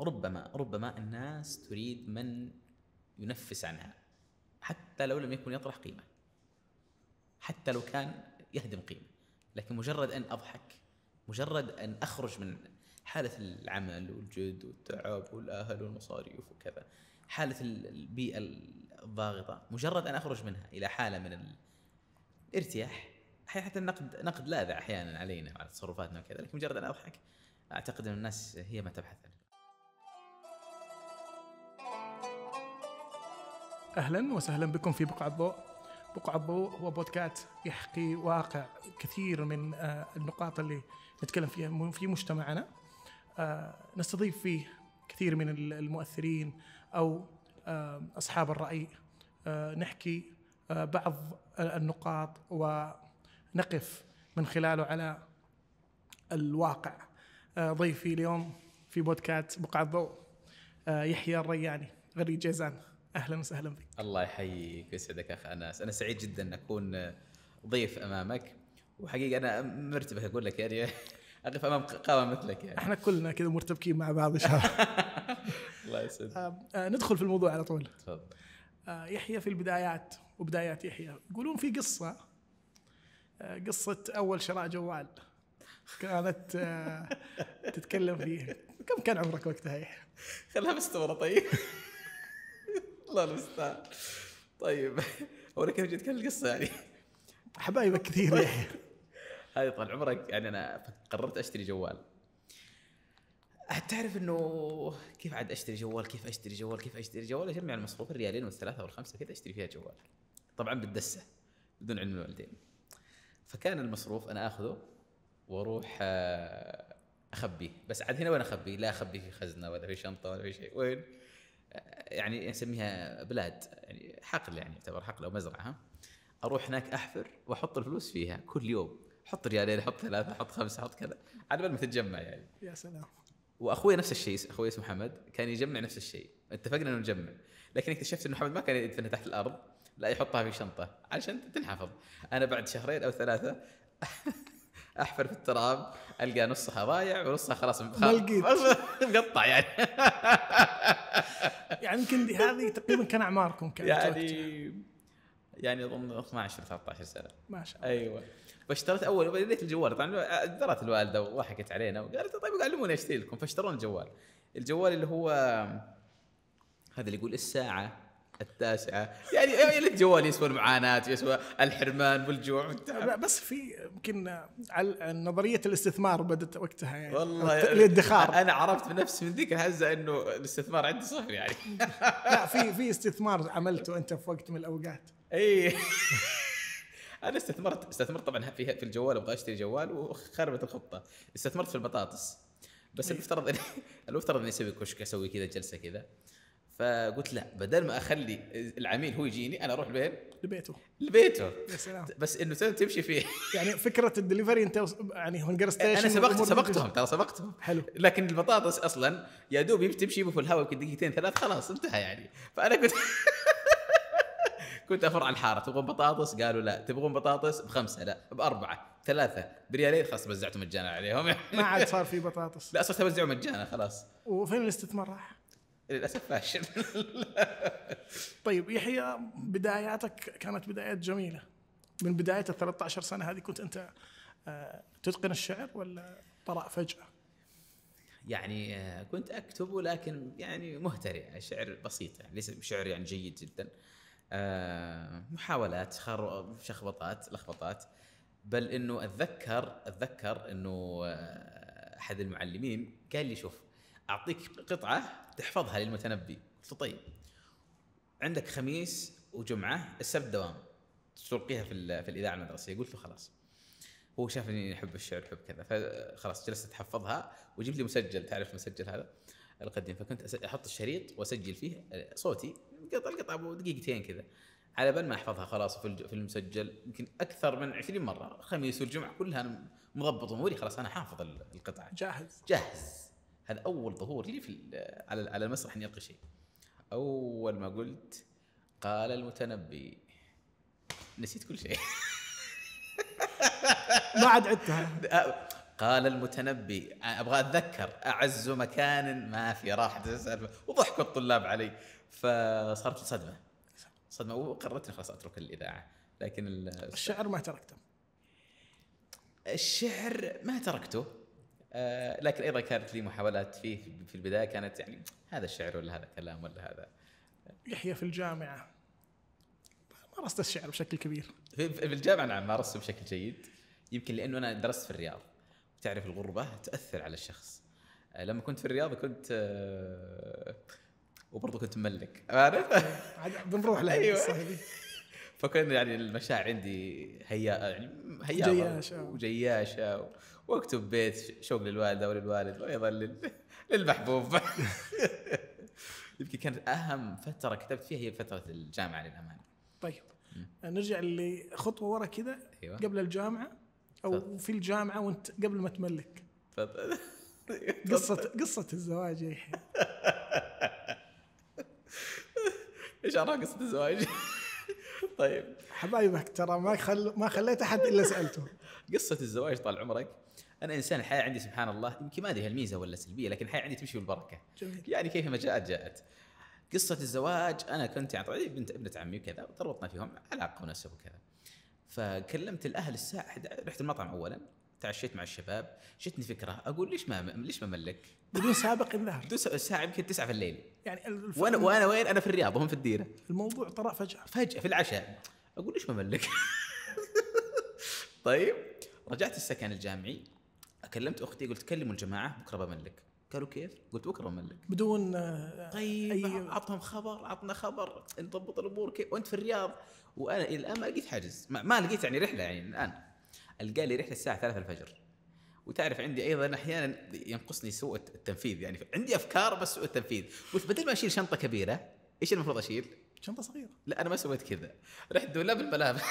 ربما الناس تريد من ينفس عنها حتى لو لم يكن يطرح قيمة، حتى لو كان يهدم قيمة، لكن مجرد أن أضحك، مجرد أن أخرج من حالة العمل والجد والتعب والأهل والمصاريف وكذا، حالة البيئة الضاغطة، مجرد أن أخرج منها إلى حالة من الارتياح، حتى النقد لاذع أحيانا علينا وعلى تصرفاتنا وكذا، لكن مجرد أن أضحك أعتقد أن الناس هي ما تبحث عنه. أهلا وسهلا بكم في بقعة الضوء. بقعة الضوء هو بودكاست يحكي واقع كثير من النقاط اللي نتكلم فيها في مجتمعنا. نستضيف فيه كثير من المؤثرين أو أصحاب الرأي، نحكي بعض النقاط ونقف من خلاله على الواقع. ضيفي اليوم في بودكاست بقعة الضوء يحيى الرياني غريب جازان. أهلا وسهلا بك. الله يحييك ويسعدك أخي أناس، أنا سعيد جدا أن أكون ضيف أمامك، وحقيقة أنا مرتبه أقول لك يعني أقف أمام قامة مثلك يعني. إحنا كلنا كذا مرتبكين مع بعض إن شاء الله. الله يسعدك. ندخل في الموضوع على طول. تفضل. يحيى في البدايات وبدايات يحيى يقولون في قصة أول شراء جوال كانت تتكلم فيه. كم كان عمرك وقتها يحيى؟ خلها مستورة طيب. الله المستعان. طيب أولا كيف جت كان القصة يعني؟ حبايبك كثير يحيى. هذه طال عمرك يعني أنا قررت أشتري جوال. تعرف إنه كيف عاد أشتري جوال أجمع المصروف الريالين والثلاثة والخمسة كذا أشتري فيها جوال، طبعا بالدسة بدون علم الوالدين. فكان المصروف أنا أخذه وأروح أخبيه، بس عاد هنا وين أخبيه؟ لا أخبيه في خزنة ولا في شنطة ولا في شيء، وين يعني نسميها بلاد يعني حقل، يعني يعتبر حقل أو مزرعة. أروح هناك أحفر وأحط الفلوس فيها كل يوم، حط ريالين، حط ثلاثة، حط خمسة، حط كذا، على بال ما تتجمع يعني. يا سلام. وأخوي نفس الشيء، أخوي اسمه محمد كان يجمع نفس الشيء، اتفقنا إنه نجمع، لكن اكتشفت إنه محمد ما كان يدفنها تحت الأرض، لا يحطها في شنطة علشان تنحفظ. أنا بعد شهرين أو ثلاثة أحفر في التراب ألقى نصها ضايع ونصها خلاص مقطع يعني. يعني يمكن هذه تقريبا كان أعماركم كانت يعني أظن 12 13 سنة. ما شاء الله. أيوة. فاشتريت أول بديت الجوال، طبعا درت الوالدة وضحكت علينا وقالت طيب علموني أشتري لكم، فاشترون الجوال اللي هو هذا اللي يقول الساعة 9 يعني الجوال يسوى المعاناة، يسوى الحرمان والجوع والتعب. بس في يمكن على نظرية الاستثمار بدت وقتها يعني. والله الادخار يعني أنا عرفت بنفسي من ذيك الهزة إنه الاستثمار عندي صفر يعني. لا في استثمار عملته أنت في وقت من الأوقات. أي أنا استثمرت طبعا في الجوال، وبغى أشتري جوال وخربت الخطة. استثمرت في البطاطس، بس المفترض إني أسوي كشك، أسوي كذا جلسة كذا، فقلت لا، بدل ما أخلي العميل هو يجيني أنا أروح لبين لبيته. يا سلام. بس إنه تمشي فيه يعني فكرة الدليفري أنت يعني هونجر ستيشن. أنا سبقتهم. حلو. لكن البطاطس أصلا يا دوب تمشي في الهواء يمكن دقيقتين ثلاث خلاص انتهى يعني. فأنا كنت أفر على الحارة، تبغون بطاطس؟ قالوا لا. تبغون بطاطس ب5؟ لا، ب4، 3، بريالين، خلاص بزعته مجانا عليهم. ما عاد صار في بطاطس. لا صرت أوزعه مجانا خلاص. وفين الاستثمار راح؟ للأسف فاشل. طيب يحيى بداياتك كانت بدايات جميلة. من بداية 13 سنة هذه كنت أنت تتقن الشعر ولا طرأ فجأة؟ يعني كنت أكتب، ولكن يعني مهترئ، شعر بسيط يعني، ليس شعر يعني جيد جدا، محاولات لخبطات. بل إنه أتذكر إنه أحد المعلمين قال لي شوف أعطيك قطعة تحفظها للمتنبي. قلت طيب، عندك خميس وجمعة، السبت دوام، تلقيها في الإذاعة المدرسية. قلت له خلاص، هو شافني أحب الشعر أحب كذا، فخلاص جلست أحفظها وجيب لي مسجل، تعرف مسجل هذا القديم، فكنت أحط الشريط وأسجل فيه صوتي قطع أبو دقيقتين كذا على بال ما أحفظها خلاص في المسجل، يمكن أكثر من 20 مرة، الخميس والجمعة كلها أنا مضبط أموري، خلاص أنا حافظ القطعة. جاهز. هذا أول ظهور لي على المسرح إني ألقي شيء. أول ما قلت قال المتنبي نسيت كل شيء. ما عاد عدتها. قال المتنبي، أبغى أتذكر، أعز مكان ما في راحة السالفة، وضحكوا الطلاب علي، فصارت صدمة وقررت خلاص أترك الإذاعة. لكن الشعر ما تركته. الشعر ما تركته، لكن أيضا كانت لي محاولات فيه في البداية، كانت يعني هذا الشعر ولا هذا كلام ولا هذا. يحيى في الجامعة مارست الشعر بشكل كبير؟ في الجامعة نعم مارسته بشكل جيد، يمكن لأنه أنا درست في الرياض، تعرف الغربة تأثر على الشخص. لما كنت في الرياض كنت وبرضه كنت مملك بنروح لها صاحبي، فكان يعني المشاعر عندي هياء وجياشة، واكتب بيت شوق للوالدة وللوالد وأيضا للمحبوب. يمكن كانت أهم فترة كتبت فيها هي فترة الجامعة للأمانة. طيب نرجع لخطوة ورا كذا. أيوة. قبل الجامعة أو في الجامعة وأنت قبل ما تملك. قصة الزواج يا يحيى. إيش أرى قصة الزواج؟ طيب حبايبك ترى ما خليت أحد إلا سألته. قصة الزواج طال عمرك، أنا إنسان الحياة عندي سبحان الله، يمكن ما أدري هالميزة ولا سلبية، لكن الحياة عندي تمشي بالبركة. جميل. يعني كيفما جاءت جاءت. قصة الزواج أنا كنت يعني طبعاً بنت ابنة عمي وكذا، وتربطنا فيهم علاقة مناسبة وكذا. فكلمت الأهل الساعة 11، رحت المطعم أولاً، تعشيت مع الشباب، جتني فكرة أقول ليش ما ملك؟ بدون سابق النهر. الساعة يمكن 9 في الليل. يعني وأنا وين؟ أنا في الرياض وهم في الديرة. الموضوع طرأ فجأة في العشاء، أقول ليش ما ملك؟ طيب رجعت السكن الجامعي، أكلمت أختي قلت كلموا الجماعة بكرة بملك. قالوا كيف؟ قلت بكره ملك بدون طيب أي... عطهم خبر، عطنا خبر، نضبط الامور كيف وانت في الرياض. وانا الى الان ما لقيت حجز، ما لقيت يعني رحله، يعني الان القى لي رحله الساعه 3 الفجر. وتعرف عندي ايضا احيانا ينقصني سوء التنفيذ، يعني عندي افكار بس سوء التنفيذ. قلت بدل ما اشيل شنطه كبيره ايش المفروض اشيل؟ شنطه صغيره. لا انا ما سويت كذا، رحت دولاب الملابس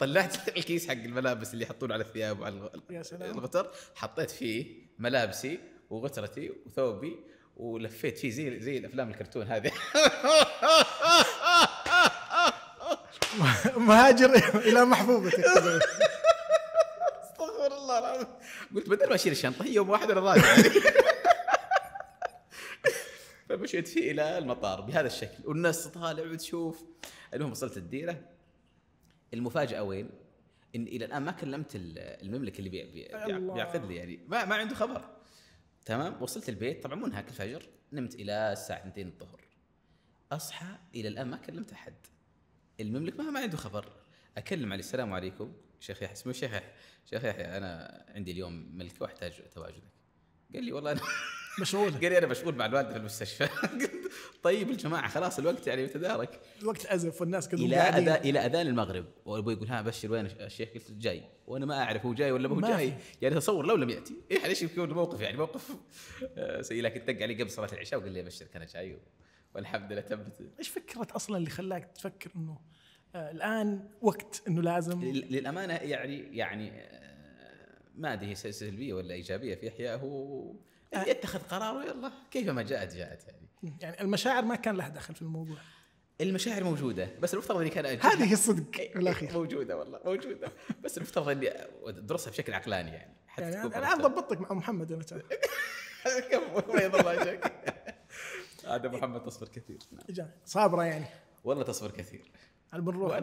طلعت الكيس حق الملابس اللي يحطونه على الثياب وعلى الغتر، حطيت فيه ملابسي وغترتي وثوبي، ولفيت فيه زي الافلام الكرتون هذه. مهاجر الى محبوبتك. استغفر الله العظيم. قلت بدل ما اشيل الشنطه هي يوم واحد انا راجع. فمشيت فيه الى المطار بهذا الشكل، والناس تطالع وتشوف. المهم وصلت الديره، المفاجاه وين؟ ان الى الان ما كلمت المملك اللي بيعقد لي، يعني ما عنده خبر. تمام. وصلت البيت طبعا منهك الفجر، نمت الى الساعه 2 الظهر، اصحى الى الان ما كلمت احد. المملك ما عنده خبر. اكلم عليه السلام عليكم شيخ يحيى، اسمه شيخ يحيى انا عندي اليوم ملك واحتاج تواجدك. قال لي والله انا مشغول. قال لي انا مشغول مع الوالده في المستشفى. طيب الجماعه خلاص الوقت يعني يتدارك، الوقت ازف والناس كلهم قاعدين الى اذان المغرب. وابوي يقول ها ابشر وين الشيخ؟ قلت جاي، وانا ما اعرف هو جاي ولا ما هو جاي. يعني تصور لو لم ياتي ايه ليش يكون موقف، يعني موقف سيء. لكن دق علي قبل صلاه العشاء وقال لي ابشرك انا جاي، والحمد لله تمت. ايش فكره اصلا اللي خلاك تفكر انه الان وقت انه لازم؟ للامانه يعني ما ادري سلبيه ولا ايجابيه في يحيى، هو يتخذ قراره يلا كيفما جاءت جاءت. يعني المشاعر ما كان لها دخل في الموضوع. المشاعر موجوده بس المفترض اني كان هذه الصدق بالاخير موجوده، والله موجوده، بس المفترض اني ادرسها بشكل عقلاني. يعني انا ضبطتك مع محمد انا تعال. كم بيض الله وجهك. هذا محمد تصبر كثير. نعم. صابره يعني والله تصبر كثير. بنروح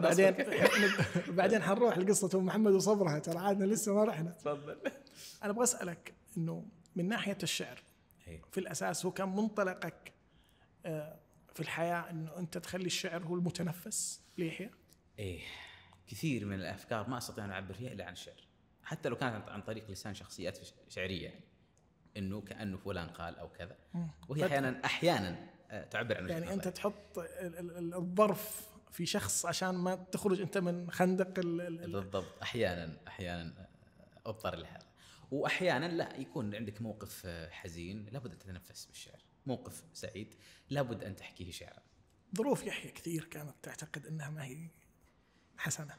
بعدين حنروح لقصه محمد وصبرها، ترى عادنا لسه ما رحنا. تفضل. انا ابغى اسالك انه من ناحيه الشعر في الاساس هو كان منطلقك في الحياه انه انت تخلي الشعر هو المتنفس ليحيى؟ ايه كثير من الافكار ما استطيع ان اعبر فيها الا عن الشعر، حتى لو كانت عن طريق لسان شخصيات شعريه، يعني انه كانه فلان قال او كذا، وهي احيانا تعبر عن. يعني انت تحط الظرف في شخص عشان ما تخرج انت من خندق بالضبط. احيانا اضطر لهذا، واحيانا لا، يكون عندك موقف حزين لابد ان تتنفس بالشعر، موقف سعيد لابد ان تحكيه شعرا. ظروف يحيى كثير كانت تعتقد انها ما هي حسنه.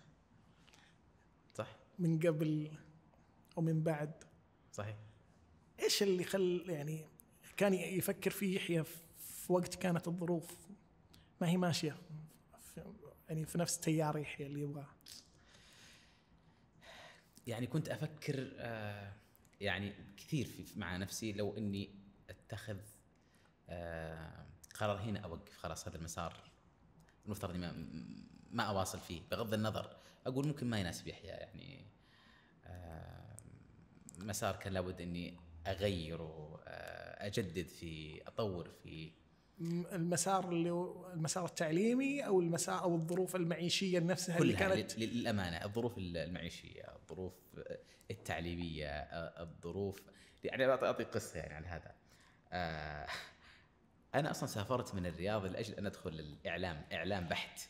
صح. من قبل ومن بعد. صحيح. ايش اللي يعني كان يفكر فيه يحيى في وقت كانت الظروف ما هي ماشيه يعني في نفس تيار يحيى اللي يبغاه؟ يعني كنت أفكر يعني كثير مع نفسي لو اني اتخذ قرار هنا اوقف خلاص هذا المسار المفترض ما اواصل فيه بغض النظر، اقول ممكن ما يناسب يحيى، يعني مسار كان لابد اني اغيره، اجدد فيه، اطور فيه. المسار اللي المسار التعليمي او المسار او الظروف المعيشيه نفسها اللي كانت للامانه، الظروف المعيشيه، الظروف التعليميه، الظروف، يعني اعطي قصه يعني عن هذا. انا اصلا سافرت من الرياض لاجل ان ادخل الاعلام، اعلام بحت.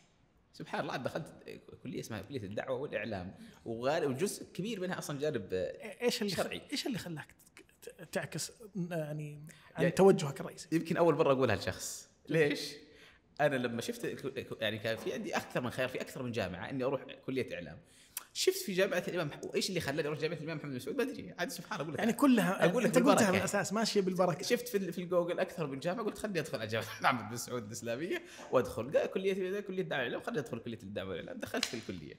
سبحان الله، دخلت كليه اسمها كليه الدعوه والاعلام، وجزء كبير منها اصلا جانب شرعي. ايش اللي خلاك تعكس يعني عن توجهك الرئيسي؟ يمكن اول مره اقولها لشخص. ليش؟ انا لما شفت يعني كان في عندي اكثر من خيار في اكثر من جامعه اني اروح كليه اعلام، شفت في جامعه الامام، وايش اللي خلاني اروح جامعه الامام محمد بن سعود؟ ما ادري عاد، سبحان الله، يعني كلها اقول لك بالبركه من الاساس، ماشيه بالبركه. شفت في الجوجل اكثر من جامعه، قلت خليني ادخل على جامعه محمد بن سعود الاسلاميه وادخل كليه الدعوه والاعلام، خليني ادخل كليه الدعوه والاعلام. دخلت في الكليه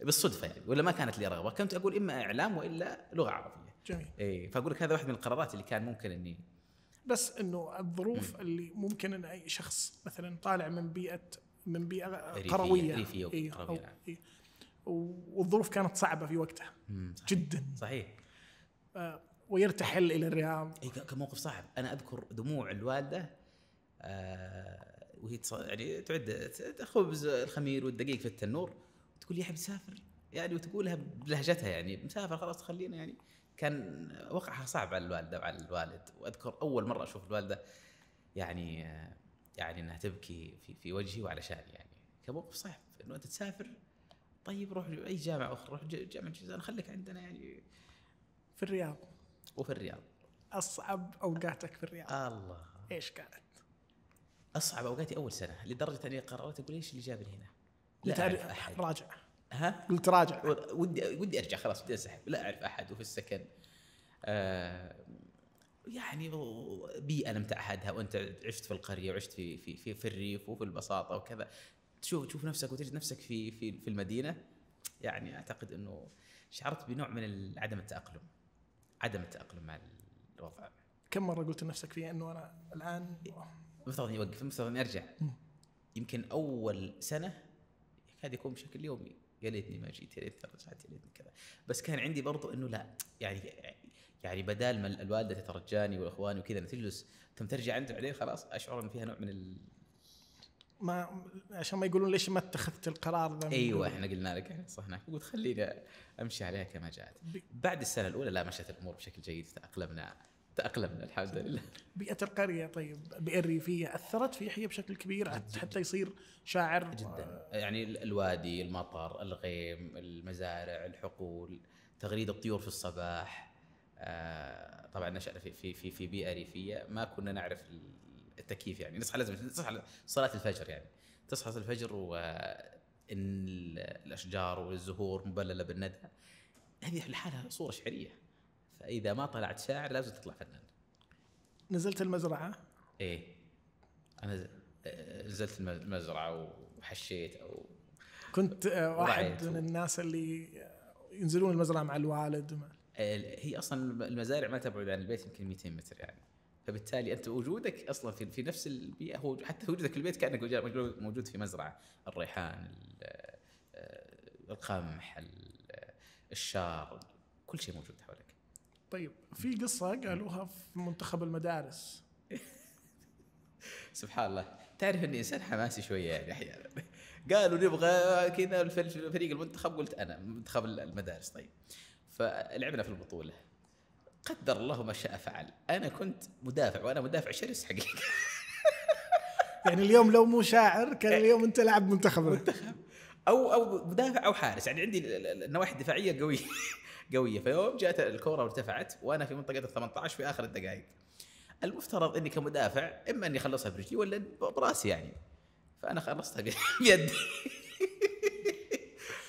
بالصدفه يعني، ولا ما كانت لي رغبه، كنت اقول اما اعلام والا لغه عربيه. جميل. إيه، فأقول لك هذا واحد من القرارات اللي كان ممكن إني، بس إنه الظروف اللي ممكن إن أي شخص مثلاً طالع من بيئة قروية ريفية أو إيه، والظروف كانت صعبة في وقتها. صحيح. جداً صحيح. ويرتحل إلى الرياض. إيه، كموقف صعب. أنا أذكر دموع الوالدة وهي يعني تعد خبز الخمير والدقيق في التنور، وتقول يا حبيبي سافر، يعني وتقولها بلهجتها يعني مسافر خلاص خلينا يعني. كان وقعها صعب على الوالدة وعلى الوالد، وأذكر أول مرة أشوف الوالدة يعني أنها تبكي في وجهي وعلى شأني، يعني كموقف صعب أنه أنت تسافر. طيب روح أي جامعة أخرى، روح جامعة جازان، خليك عندنا يعني في الرياض. وفي الرياض أصعب أوقاتك في الرياض؟ الله، إيش كانت أصعب أوقاتي؟ أول سنة، لدرجة أني قررت أقول إيش اللي جابني هنا، لا أعرف أحد. راجع، ها، قلت راجع، ودي ارجع خلاص، بدي انسحب، لا اعرف احد، وفي السكن يعني بيئه لم تعهدها، وانت عشت في القريه وعشت في في في, في الريف وفي البساطه وكذا، تشوف نفسك وتجد نفسك في المدينه. يعني اعتقد انه شعرت بنوع من عدم التاقلم مع الوضع. كم مره قلت لنفسك فيها انه انا الان المفترض اني اوقف، المفترض اني ارجع؟ يمكن اول سنه كاد يكون بشكل يومي، يا ليتني ما جيت، يا ليتني رجعت، يا ليتني كذا. بس كان عندي برضو انه لا، يعني بدال ما الوالده تترجاني والاخوان وكذا تجلس ثم ترجع انت بعدين، خلاص اشعر ان فيها نوع من ما، عشان ما يقولون ليش ما اتخذت القرار ذا. ايوه، احنا قلنا لك، احنا صحنا، قلت خلينا امشي عليها كما جاءت. بعد السنه الاولى لا، مشت الامور بشكل جيد، تاقلمنا الحمد لله. بيئه القريه، طيب بيئه الريفيه، اثرت في يحيى بشكل كبير حتى يصير شاعر جدا. يعني الوادي، المطر، الغيم، المزارع، الحقول، تغريد الطيور في الصباح. طبعا نشأنا في بيئه ريفيه، ما كنا نعرف التكييف، يعني نصحى، لازم تصحى صلاه الفجر، يعني تصحى الفجر والاشجار والزهور مبلله بالندى، هذه لحالها صوره شعريه. إذا ما طلعت شاعر لازم تطلع فنان. نزلت المزرعة؟ إيه، أنا نزلت المزرعة وحشيت، أو كنت واحد من الناس اللي ينزلون المزرعة مع الوالد. هي أصلا المزارع ما تبعد عن البيت يمكن 200 متر يعني، فبالتالي أنت وجودك أصلا في نفس البيئة، هو حتى وجودك في البيت كأنك موجود في مزرعة. الريحان، القمح، الشار، كل شيء موجود حولك. طيب، في قصة قالوها في منتخب المدارس. سبحان الله، تعرف إني إنسان حماسي شوية يعني أحيانا. قالوا نبغى كذا الفريق المنتخب، قلت أنا منتخب المدارس. طيب، فلعبنا في البطولة، قدر الله ما شاء فعل، أنا كنت مدافع، وأنا مدافع شرس حقيقة. يعني اليوم لو مو شاعر كان اليوم أنت لاعب منتخب أو مدافع أو حارس، يعني عندي النواحي الدفاعية قوية. فيوم جاءت الكرة وارتفعت، وأنا في منطقة 18 في آخر الدقائق، المفترض إني كمدافع إما إني أخلصها برجلي ولا براسي يعني، فأنا خلصتها بيدي.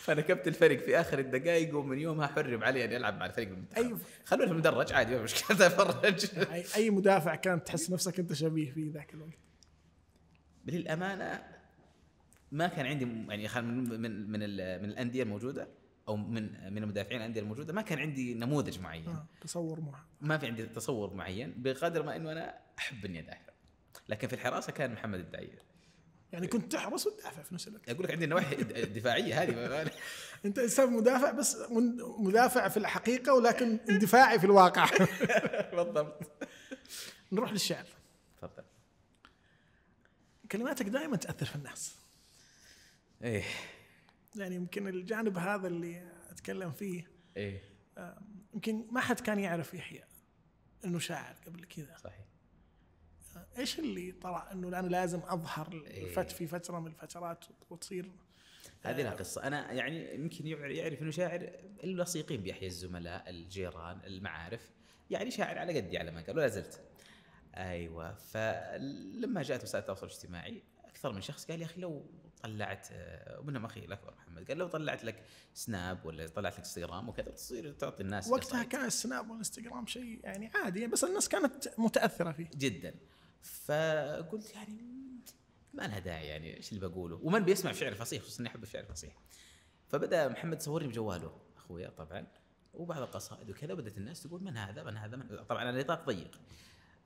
فأنا كبت الفريق في آخر الدقائق، ومن يومها حرم علي أن ألعب مع الفريق المنتخب. أيوة، خلوني في المدرج عادي، ما مشكلة، أتفرج. أي مدافع كانت تحس نفسك أنت شبيه في ذاك الوقت؟ للأمانة ما كان عندي يعني، من الأندية الموجودة او من المدافعين الانديه الموجوده ما كان عندي نموذج معين تصور معين، ما في عندي تصور معين بقدر ما انه انا احب اني ادافع. لكن في الحراسه كان محمد الدعير، يعني كنت تحرس وتدافع في نفس الوقت. اقول لك عندي نواحي دفاعيه هذه انت انسان مدافع، بس مدافع في الحقيقه ولكن اندفاعي في الواقع. بالضبط. نروح للشعر. تفضل. كلماتك دائما تاثر في الناس. ايه يعني يمكن الجانب هذا اللي اتكلم فيه. ايه يمكن ما حد كان يعرف يحيى انه شاعر قبل كذا. صحيح. ايش اللي طلع انه انا لازم اظهر في فتره من الفترات وتصير هذه لها قصه؟ انا يعني يمكن يعرف انه شاعر اللاصقين بيحيى، الزملاء، الجيران، المعارف، يعني شاعر على قدي على ما قالوا، لا زلت. ايوه. فلما جاءت وسائل التواصل الاجتماعي اكثر من شخص قال يا اخي لو طلعت، ومنهم اخي الاكبر محمد، قال لو طلعت لك سناب ولا طلعت لك انستغرام وكذا تصير تعطي الناس. وقتها كان السناب والانستغرام شيء يعني عادي، بس الناس كانت متاثره فيه جدا. فقلت يعني ما لها داعي، يعني ايش اللي بقوله، ومن بيسمع شعر فصيح، خصوصا اني احب الشعر الفصيح. فبدا محمد صورني بجواله اخويا طبعا، وبعض القصائد وكذا، بدات الناس تقول من هذا من هذا من. طبعا انا نطاق ضيق،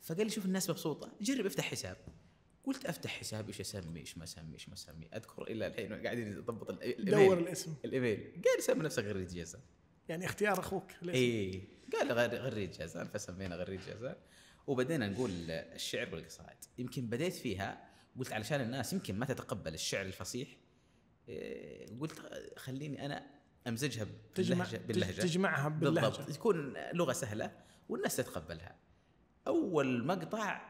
فقال لي شوف الناس مبسوطه، جرب افتح حساب. قلت افتح حساب، ايش اسمي ايش ما اسمي ايش ما اسمي، اذكر الا الحين قاعدين نضبط الايميل، دور الاسم الايميل. قال سمي نفسك غريب جازان، يعني اختيار اخوك. اي قال غريب جازان، فسمينا غريب جازان. وبدينا نقول الشعر والقصائد. يمكن بديت فيها قلت علشان الناس يمكن ما تتقبل الشعر الفصيح، قلت خليني أنا أمزجها باللهجة، تجمعها باللهجة بالضبط، تكون لغة سهلة والناس تتقبلها. أول مقطع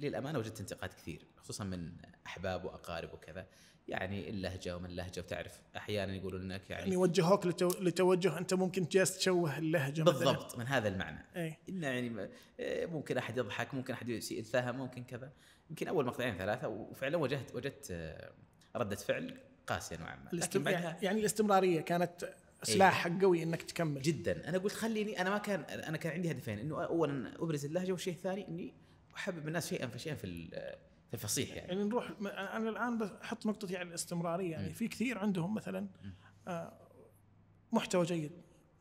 للأمانة وجدت انتقاد كثير، خصوصا من أحباب وأقارب وكذا، يعني اللهجة ومن اللهجة، وتعرف أحيانا يقولوا لك يعني يوجهوك لتوجه أنت ممكن جالس تشوه اللهجة بالضبط مثلاً. من هذا المعنى أي. إنه يعني ممكن أحد يضحك، ممكن أحد يسيء الفهم، ممكن كذا. يمكن أول مقطعين ثلاثة وفعلا وجدت ردة فعل قاسية نوعا ما، لكن يعني الاستمرارية كانت سلاح قوي انك تكمل جدا. انا قلت خليني، انا كان عندي هدفين، انه اولا ابرز اللهجة، والشيء الثاني اني احبب الناس شيئا فشيئا في الفصيح. يعني نروح، انا الان بحط نقطتي يعني على الاستمراريه. يعني في كثير عندهم مثلا محتوى جيد،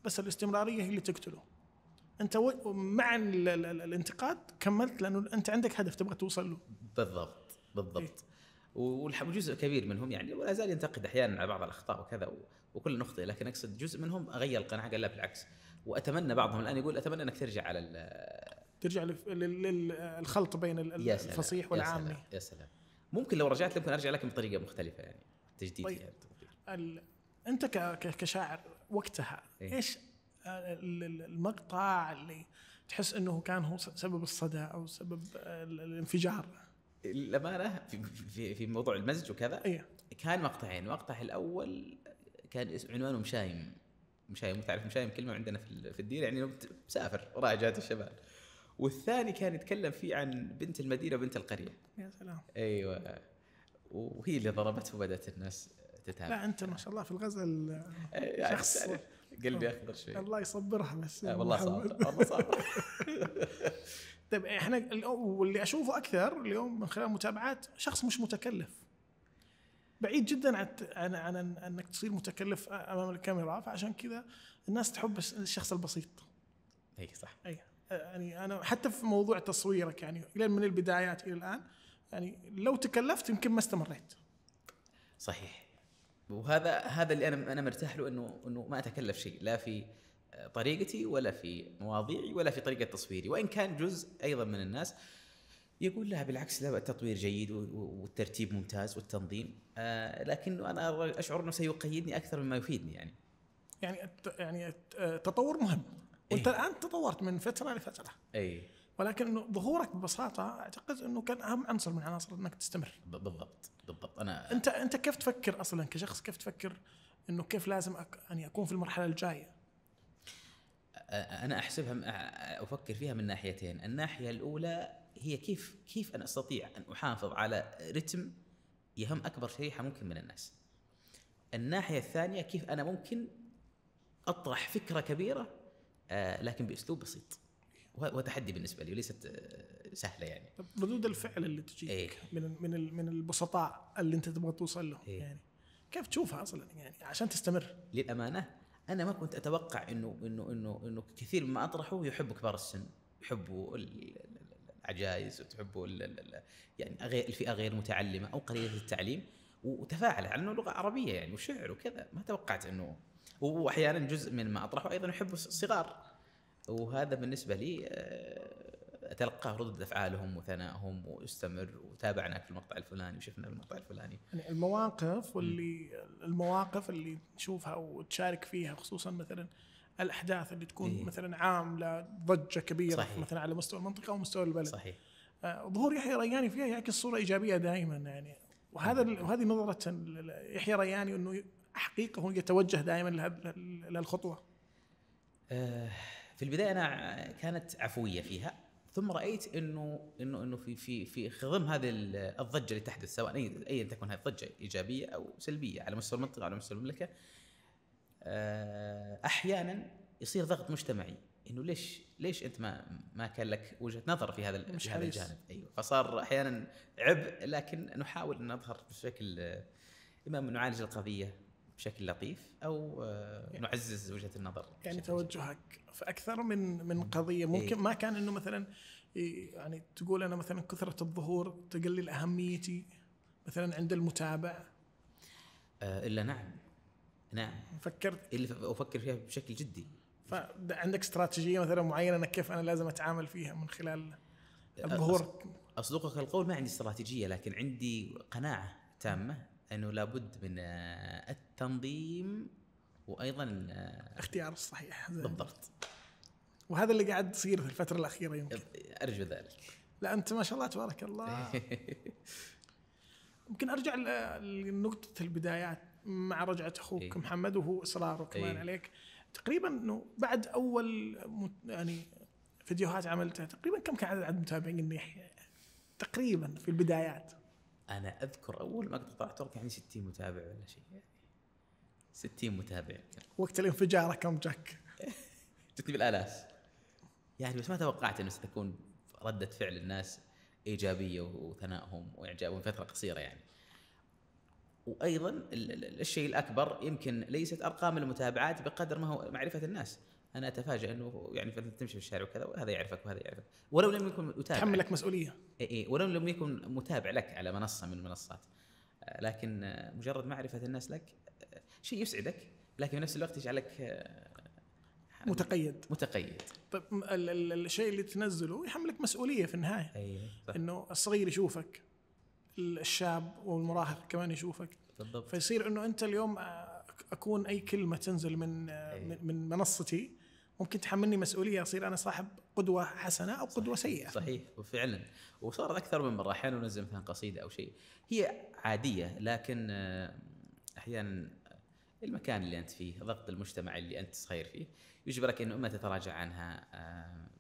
بس الاستمراريه هي اللي تقتله. انت مع الانتقاد كملت لانه انت عندك هدف تبغى توصل له. بالضبط بالضبط. إيه؟ والجزء كبير منهم يعني ولا زال ينتقد احيانا على بعض الاخطاء وكذا وكل نخطئ، لكن اقصد جزء منهم غير القناعه، قال لا بالعكس. واتمنى بعضهم الان يقول اتمنى انك ترجع على ترجع للخلط بين الفصيح والعامي. يا سلام، ممكن لو رجعت ممكن ارجع لك بطريقه مختلفه، يعني تجديد. طيب يعني انت كشاعر وقتها ايش المقطع اللي تحس انه كان هو سبب الصدى او سبب الانفجار؟ الامانه في موضوع المزج وكذا أيه. كان مقطعين. المقطع الاول كان عنوانه مشايم، تعرف مشايم كلمه عندنا في الدين يعني مسافر وراجعت الشباب. والثاني كان يتكلم فيه عن بنت المدينة وبنت القرية. يا سلام. أيوة، وهي اللي ضربته وبدأت الناس تتابع. لا أنت ما شاء الله في الغزل شخص قلبي أخضر شوي. الله يصبرها بس. والله صابر. والله صابر. طيب إحنا واللي أشوفه أكثر اليوم من خلال متابعات، شخص مش متكلف، بعيد جدا عن أنك تصير متكلف أمام الكاميرا، فعشان كذا الناس تحب الشخص البسيط. أي صح. أي. يعني أنا حتى في موضوع تصويرك يعني من البدايات إلى الآن، يعني لو تكلفت يمكن ما استمريت. صحيح. وهذا اللي أنا مرتاح له، إنه ما أتكلف شيء، لا في طريقتي ولا في مواضيعي ولا في طريقة تصويري. وإن كان جزء أيضا من الناس يقول لها بالعكس لا التطوير جيد والترتيب ممتاز والتنظيم، لكن أنا أشعر إنه سيقيدني أكثر مما يفيدني. يعني التطور مهم. وانت الان تطورت من فتره لفتره. اي. ولكن ظهورك ببساطه اعتقد انه كان اهم عنصر من عناصر انك تستمر. بالضبط بالضبط. انا انت كيف تفكر اصلا كشخص؟ كيف تفكر انه كيف لازم يعني اكون في المرحله الجايه؟ انا احسبها، افكر فيها من ناحيتين. الناحيه الاولى هي كيف انا استطيع ان احافظ على رتم يهم اكبر شريحه ممكن من الناس. الناحيه الثانيه كيف انا ممكن اطرح فكره كبيره لكن بأسلوب بسيط، وتحدي بالنسبة لي وليست سهلة. يعني ردود الفعل اللي تجيك من البسطاء اللي أنت تبغى توصل له، يعني كيف تشوفها اصلا يعني عشان تستمر؟ للامانه انا ما كنت اتوقع انه كثير مما اطرحه يحبوا كبار السن، يحبوا العجائز، وتحبوا يعني الفئه غير متعلمه او قليله التعليم، وتفاعل على انه لغه عربيه يعني وشعر وكذا. ما توقعت انه، واحيانا جزء من ما اطرحه ايضا يحبوا الصغار، وهذا بالنسبه لي اتلقاه ردود افعالهم وثنائهم، واستمر وتابعناك في المقطع الفلاني وشفنا المقطع الفلاني. يعني المواقف واللي المواقف اللي نشوفها وتشارك فيها، خصوصا مثلا الاحداث اللي تكون مثلا عامله ضجه كبيره مثلا على مستوى المنطقه او مستوى البلد. صحيح. ظهور يحيى الرياني فيها يعكس صوره ايجابيه دائما يعني، وهذه نظره يحيى الرياني انه حقيقه هو يتوجه دائما للخطوه. في البدايه انا كانت عفويه فيها، ثم رايت انه في خضم هذه الضجه اللي تحدث، سواء ايا تكن هذه الضجه ايجابيه او سلبيه على مستوى المنطقه على مستوى المملكه، احيانا يصير ضغط مجتمعي انه ليش انت ما كان لك وجهه نظر في هذا الجانب. ايوه، فصار احيانا عبء، لكن نحاول ان نظهر بشكل اما نعالج القضيه بشكل لطيف او نعزز وجهه النظر. يعني توجهك في اكثر من قضيه ممكن ما كان انه مثلا يعني تقول انا مثلا كثره الظهور تقلل اهميتي مثلا عند المتابع. الا نعم فكرت اللي افكر فيها بشكل جدي. فعندك استراتيجيه مثلا معينه أنا كيف انا لازم اتعامل فيها من خلال الظهور؟ اصدقك القول ما عندي استراتيجيه، لكن عندي قناعه تامه أنه لابد من التنظيم وأيضاً الاختيار الصحيح. بالضبط، وهذا اللي قاعد تصير في الفترة الأخيرة يمكن. أرجو ذلك. لا أنت ما شاء الله تبارك الله. ممكن أرجع لنقطة البدايات مع رجعة أخوك محمد، وهو إصراره كمان عليك تقريباً أنه بعد أول يعني فيديوهات عملتها تقريباً كم كان عدد متابعين النيحية تقريباً في البدايات؟ أنا أذكر أول ما قطعته كان عندي 60 متابع ولا شيء، 60 متابع. وقت الانفجار كم جاك؟ جتني بالآلاف يعني، بس ما توقعت إنه ستكون ردة فعل الناس إيجابية وثنائهم وإعجابهم فترة قصيرة يعني. وأيضا الشيء الأكبر يمكن ليست أرقام المتابعات بقدر ما هو معرفة الناس. أنا أتفاجأ إنه يعني تمشي في الشارع وكذا وهذا يعرفك وهذا يعرفك، ولو لم يكن متابع تحملك مسؤولية. ولو لم يكن متابع لك على منصة من المنصات، لكن مجرد معرفة الناس لك شيء يسعدك، لكن في نفس الوقت يجعلك متقيد. طيب الشيء اللي تنزله يحملك مسؤولية في النهاية. إنه الصغير يشوفك، الشاب والمراهق كمان يشوفك. بالضبط. فيصير إنه أنت اليوم أكون أي كلمة تنزل من منصتي ممكن تحملني مسؤولية، أصير أنا صاحب قدوة حسنة أو قدوة سيئة. صحيح، وفعلا وصار أكثر من مرة أحيانا ننزل مثلا قصيدة أو شيء هي عادية، لكن أحيانا المكان اللي أنت فيه، ضغط المجتمع اللي أنت صغير فيه يجبرك أنه إما تتراجع عنها،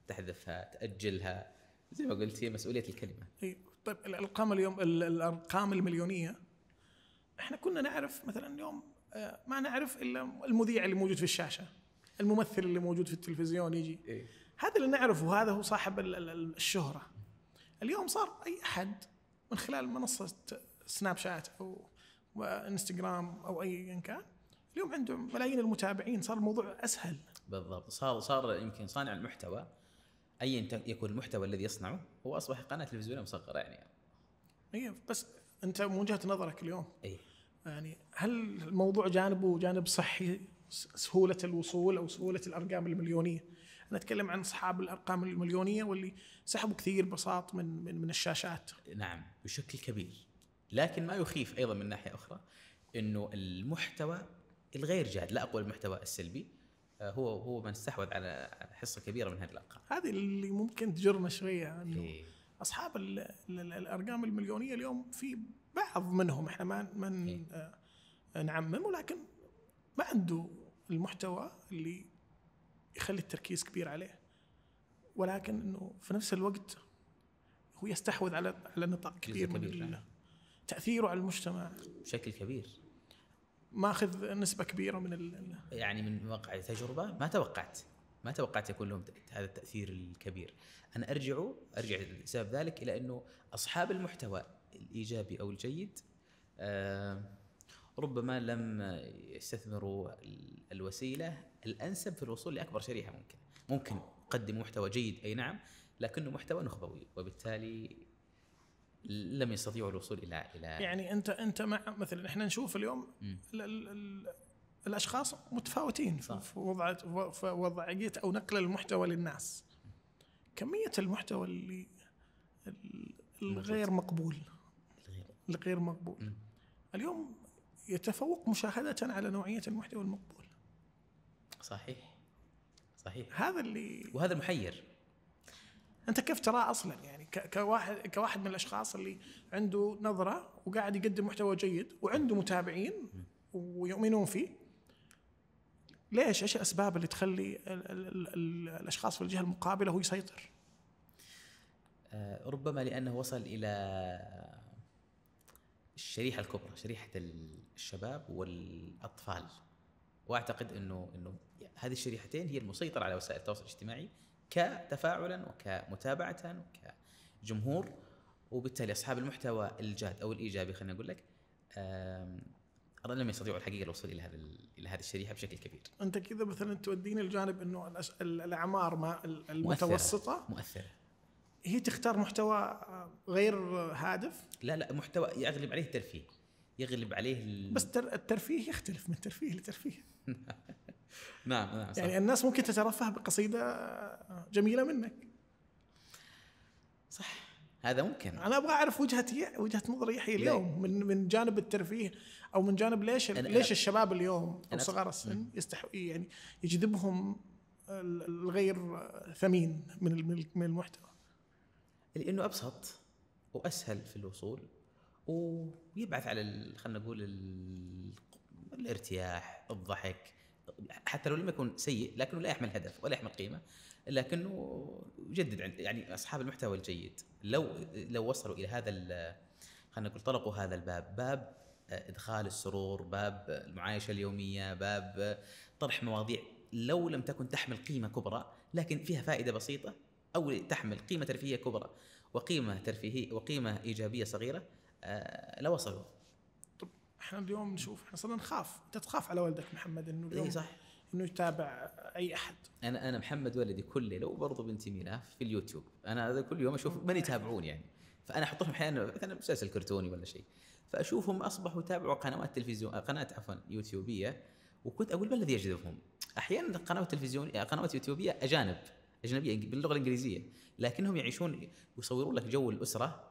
تحذفها، تأجلها، زي ما قلت هي مسؤولية الكلمة. طيب الأرقام المليونية إحنا كنا نعرف مثلا، اليوم ما نعرف إلا المذيع اللي موجود في الشاشة، الممثل اللي موجود في التلفزيون يجي. هذا اللي نعرفه، وهذا هو صاحب الشهرة. اليوم صار أي أحد من خلال منصة سناب شات أو إنستغرام أو أي كان، اليوم عنده ملايين المتابعين، صار الموضوع أسهل. بالضبط، صار يمكن صانع المحتوى أيا يكون المحتوى الذي يصنعه هو أصبح قناة تلفزيونية مصغرة يعني. إيه، بس أنت من وجهة نظرك اليوم يعني هل الموضوع جانبه جانب صحي، سهولة الوصول أو سهولة الأرقام المليونية؟ أنا أتكلم عن أصحاب الأرقام المليونية واللي سحبوا كثير بساط من الشاشات. نعم بشكل كبير، لكن ما يخيف أيضا من ناحية أخرى أنه المحتوى الغير جاد، لا أقول المحتوى السلبي، هو من استحوذ على حصة كبيرة من هذه الأرقام. هذه اللي ممكن تجرنا شوية أنه أصحاب الأرقام المليونية اليوم في بعض منهم إحنا ما نعمم، ولكن ما عنده المحتوى اللي يخلي التركيز كبير عليه، ولكن إنه في نفس الوقت هو يستحوذ على نطاق كبير من تأثيره على المجتمع بشكل كبير، ماخذ نسبة كبيرة من يعني من واقع تجربة ما توقعت يكون لهم هذا التأثير الكبير. أنا أرجع بسبب ذلك إلى إنه أصحاب المحتوى الإيجابي أو الجيد ربما لم يستثمروا الوسيلة الأنسب في الوصول لأكبر شريحة ممكن. ممكن قدموا محتوى جيد أي نعم، لكنه محتوى نخبوي، وبالتالي لم يستطيعوا الوصول إلى يعني أنت مع مثلا إحنا نشوف اليوم الأشخاص متفاوتين في وضعية أو نقل المحتوى للناس. كمية المحتوى اللي الغير مقبول اليوم يتفوق مشاهدة على نوعية المحتوى المقبول. صحيح. هذا اللي وهذا محير. أنت كيف تراه أصلاً يعني كواحد من الأشخاص اللي عنده نظرة وقاعد يقدم محتوى جيد وعنده متابعين ويؤمنون فيه، ليش؟ إيش الأسباب اللي تخلي الأشخاص في الجهة المقابلة هو يسيطر؟ ربما لأنه وصل إلى الشريحة الكبرى، شريحة الشباب والأطفال، وأعتقد أنه هذه الشريحتين هي المسيطرة على وسائل التواصل الاجتماعي كتفاعلا وكمتابعة وكجمهور، وبالتالي أصحاب المحتوى الجاد أو الإيجابي خلينا نقول لك لم يستطيعوا الحقيقة الوصول إلى هذه الشريحة بشكل كبير. أنت كذا مثلا تودين الجانب أنه الأعمار مع المتوسطة مؤثرة، هي تختار محتوى غير هادف. لا محتوى يغلب عليه الترفيه، يغلب عليه بس الترفيه يختلف من ترفيه لترفيه. نعم. يعني الناس ممكن تترفه بقصيدة جميلة منك، صح؟ هذا ممكن. أنا أبغى أعرف وجهة نظر يحيى اليوم من جانب الترفيه، أو من جانب ليش الشباب اليوم أو صغار السن يعني يجذبهم الغير ثمين من المحتوى، لأنه أبسط وأسهل في الوصول، ويبعث على خلينا نقول الارتياح، الضحك، حتى لو لم يكن سيء لكنه لا يحمل هدف ولا يحمل قيمة، لكنه يجدد عند يعني أصحاب المحتوى الجيد. لو وصلوا إلى هذا خلينا نقول طلقوا هذا الباب، باب إدخال السرور، باب المعايشة اليومية، باب طرح مواضيع لو لم تكن تحمل قيمة كبرى لكن فيها فائدة بسيطة، أو تحمل قيمة ترفيهية كبرى وقيمة ترفيهية وقيمة إيجابية صغيرة، لو وصلوا. طب إحنا اليوم نشوف، إحنا صرنا نخاف. أنت تخاف على ولدك محمد إنه اليوم صح إنه يتابع أي أحد. أنا محمد ولدي كل ليلة، وبرضه بنتي ميلاف في اليوتيوب، أنا هذا كل يوم أشوف من يتابعون يعني، فأنا أحط لهم أحيانا مثلا مسلسل كرتوني ولا شيء، فأشوفهم أصبحوا يتابعوا قنوات تلفزيون، قنوات عفوا يوتيوبية، وكنت أقول ما الذي يجذبهم؟ أحيانا قنوات تلفزيون، قنوات يوتيوبية أجنبية باللغة الإنجليزية، لكنهم يعيشون ويصورون لك جو الأسرة،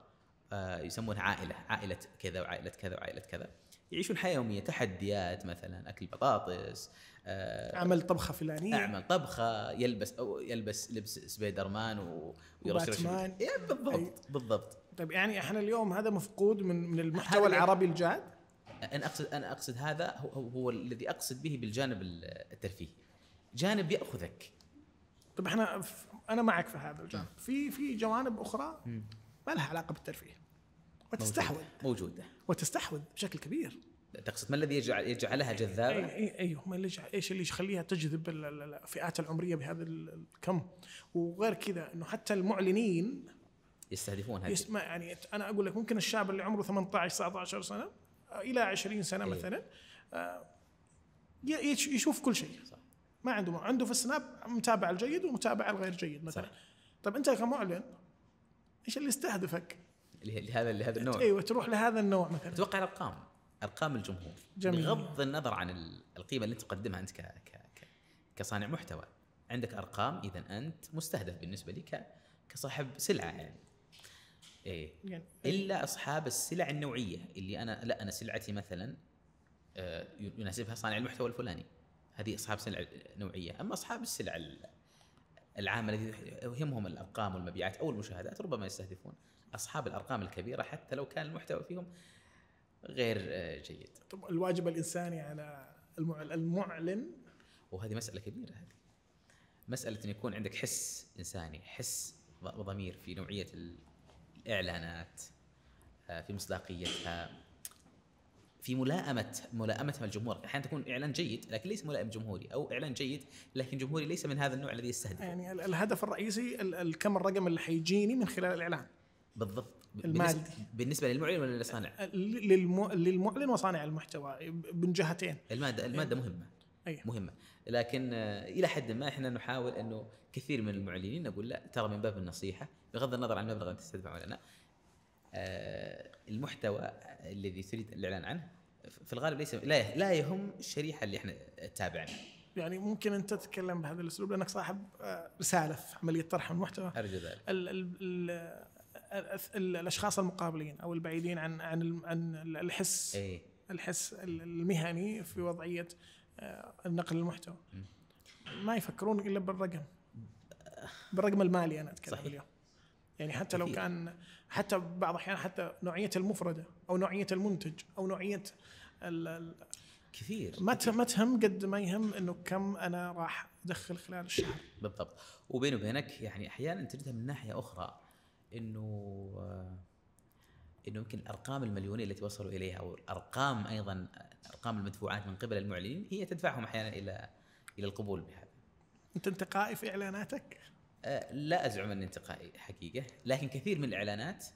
يسمونها عائلة كذا وعائلة كذا وعائلة كذا، يعيشون حياة يومية، تحديات مثلا أكل بطاطس، أعمل طبخة فلانية، أعمل طبخة، يلبس لبس سبايدر مان وباتمان. بالضبط. طيب يعني إحنا اليوم هذا مفقود من المحتوى العربي الجاد. أنا أقصد هذا هو الذي أقصد به بالجانب الترفيهي، جانب يأخذك. طب احنا انا معك في هذا الجانب، في جوانب اخرى ما لها علاقه بالترفيه وتستحوذ، موجوده وتستحوذ بشكل كبير. تقصد ما الذي يجعلها جذابه؟ ايوه، ما ايش اللي يخليها تجذب الفئات العمريه بهذا الكم؟ وغير كذا انه حتى المعلنين يستهدفون هذه، يعني انا اقول لك ممكن الشاب اللي عمره 18 19 سنه الى 20 سنه مثلا يشوف كل شيء، صح؟ ما عنده في السناب متابعة الجيد ومتابعة الغير جيد مثلا. طب أنت كمعلن إيش اللي يستهدفك لهذا النوع؟ أيوة، تروح لهذا النوع مثلا، توقع أرقام الجمهور، بغض النظر عن القيمة اللي تقدمها أنت كصانع محتوى، عندك أرقام، إذا أنت مستهدف بالنسبة لك كصاحب سلعة يعني. يعني إلا أصحاب السلع النوعية اللي أنا سلعتي مثلا يناسبها صانع المحتوى الفلاني، هذه أصحاب سلع نوعية. أما أصحاب السلع العامة التي يهمهم الأرقام والمبيعات أو المشاهدات، ربما يستهدفون أصحاب الأرقام الكبيرة حتى لو كان المحتوى فيهم غير جيد. طب الواجب الإنساني على المعلن، وهذه مسألة كبيرة، هذه مسألة أن يكون عندك حس إنساني، حس وضمير في نوعية الإعلانات، في مصداقيتها، في ملائمتها الجمهور. أحيانا تكون إعلان جيد لكن ليس ملائم جمهوري، أو إعلان جيد لكن جمهوري ليس من هذا النوع الذي يستهدف. يعني الهدف الرئيسي الكم الرقم اللي حيجيني من خلال الإعلان. بالضبط. المادي بالنسبه للمعلن ولا للصانع؟ للمعلن وصانع المحتوى من جهتين. الماده مهمه. أيه. مهمه، لكن الى حد ما احنا نحاول انه كثير من المعلنين نقول لا ترى من باب النصيحه بغض النظر عن المبلغ اللي تستدفعه ولا لا، المحتوى الذي تريد الاعلان عنه في الغالب ليس لا يهم الشريحه اللي احنا تابعنا. يعني ممكن انت تتكلم بهذا الاسلوب لانك صاحب رساله في عمليه طرح المحتوى. ارجو ذلك. الاشخاص المقابلين او البعيدين عن الحس أيه. الحس المهني في وضعيه النقل المحتوى ما يفكرون الا بالرقم، بالرقم المالي انا اتكلم صحيح. اليوم يعني حتى لو كان حتى بعض الاحيان حتى نوعيه المفرده او نوعيه المنتج او نوعيه كثير ما تهم قد ما يهم انه كم انا راح ادخل خلال الشهر. بالضبط. وبينه وبينك يعني احيانا تجدها من ناحيه اخرى انه يمكن الارقام المليونيه التي وصلوا اليها او الارقام ايضا ارقام المدفوعات من قبل المعلنين هي تدفعهم احيانا الى القبول بهذا. انت انتقائي في اعلاناتك؟ لا ازعم اني انتقائي حقيقه، لكن كثير من الاعلانات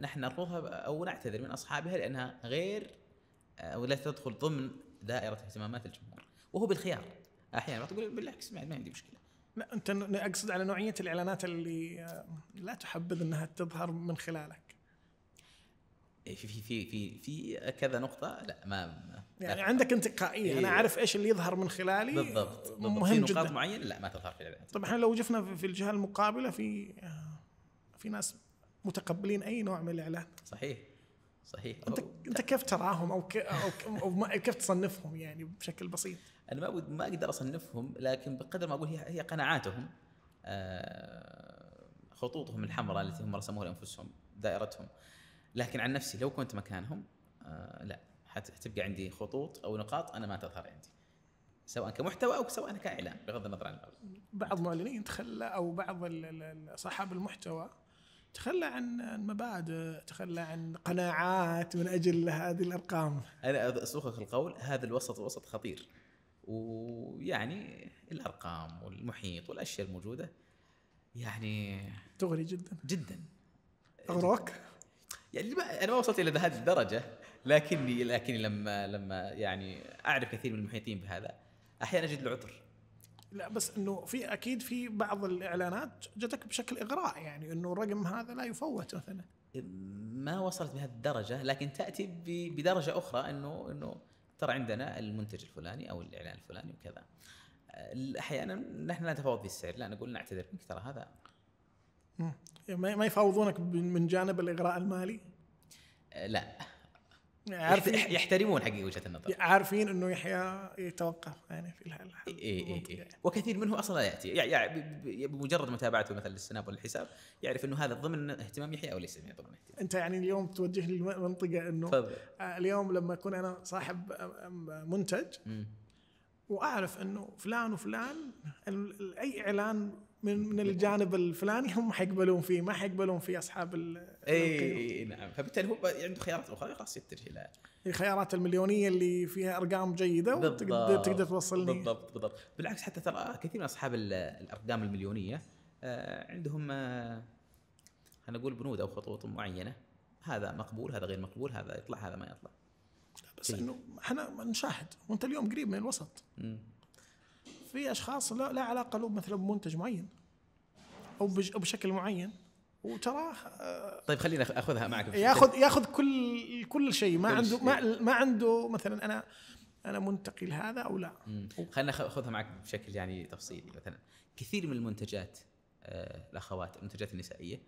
نحن نرفضها او نعتذر من اصحابها لانها غير او لا تدخل ضمن دائره اهتمامات الجمهور، وهو بالخيار احيانا تقول بالعكس ما عندي مشكله. لا انت اقصد على نوعيه الاعلانات اللي لا تحبذ انها تظهر من خلالك. في في في في كذا نقطه لا ما يعني عندك انتقائيه. إيه. انا اعرف ايش اللي يظهر من خلالي. بالضبط. مهم جدا. في نقاط معينه لا ما تظهر في الاعلانات. طب احنا لو جفنا في الجهه المقابله في ناس متقبلين اي نوع من الاعلان. صحيح صحيح. انت كيف تراهم او كيف تصنفهم يعني بشكل بسيط؟ انا ما اقدر اصنفهم، لكن بقدر ما اقول هي قناعاتهم، خطوطهم الحمراء التي هم رسموها لانفسهم، دائرتهم. لكن عن نفسي لو كنت مكانهم لا حتبقى عندي خطوط او نقاط انا ما تظهر عندي، سواء كمحتوى او سواء كاعلان بغض النظر عن الأول. بعض المعلنين تخلى او بعض اصحاب المحتوى تخلى عن المبادئ، تخلى عن قناعات من اجل هذه الارقام. انا اسوقك القول هذا الوسط وسط خطير، ويعني الارقام والمحيط والاشياء الموجوده يعني تغري جدا جدا. اغراك يعني انا ما وصلت الى هذه الدرجه، لكني لما يعني اعرف كثير من المحيطين بهذا احيانا اجد له عذر. لا بس انه في اكيد في بعض الاعلانات جتك بشكل اغراء، يعني انه الرقم هذا لا يفوت مثلا. ما وصلت بهذه الدرجه، لكن تاتي بدرجه اخرى انه ترى عندنا المنتج الفلاني او الاعلان الفلاني وكذا. احيانا نحن لا نتفاوض في السعر، لا نقول نعتذر منك ترى هذا. ما يفاوضونك من جانب الاغراء المالي؟ لا يحترمون حقيقة وجهة النظر، عارفين انه يحيى يتوقف يعني في الحال. إيه. وكثير منه اصلا ياتي يعني بمجرد متابعته مثلا للسناب ولا الحساب يعرف انه هذا ضمن اهتمام يحيى او ليس ضمن اهتمام. انت يعني اليوم توجه للمنطقة انه اليوم لما اكون انا صاحب منتج واعرف انه فلان وفلان اي اعلان من الجانب الفلاني هم حيقبلون فيه، ما حيقبلون فيه اصحاب اي نعم. فبالتالي هو عنده خيارات اخرى خلاص يتجه لها الخيارات المليونيه اللي فيها ارقام جيده وتقدر توصلني. بالضبط. بالعكس حتى ترى كثير من اصحاب الارقام المليونيه عندهم هنقول بنود او خطوط معينه، هذا مقبول هذا غير مقبول، هذا يطلع هذا ما يطلع. بس انه احنا نشاهد وانت اليوم قريب من الوسط. في اشخاص لا علاقه له مثلا بمنتج معين او بشكل معين وتراه. طيب خلينا اخذها معك. ياخذ كل شيء، ما عنده مثلا انا منتقي لهذا او لا. خلينا اخذها معك بشكل يعني تفصيلي. مثلا كثير من المنتجات الاخوات المنتجات النسائيه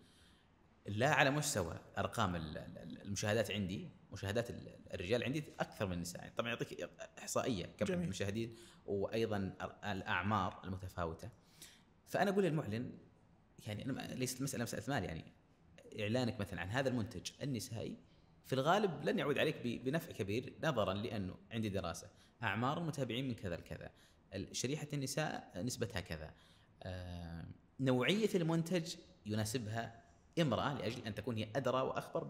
لا على مستوى ارقام المشاهدات عندي، مشاهدات الرجال عندي اكثر من النساء. طبعا يعطيك احصائيه كم المشاهدين وايضا الاعمار المتفاوته. فانا اقول للمعلن يعني ليست مساله مال، يعني اعلانك مثلا عن هذا المنتج النسائي في الغالب لن يعود عليك بنفع كبير، نظرا لانه عندي دراسه اعمار المتابعين من كذا لكذا، شريحه النساء نسبتها كذا، نوعيه المنتج يناسبها امرأة لأجل أن تكون هي أدرى وأخبر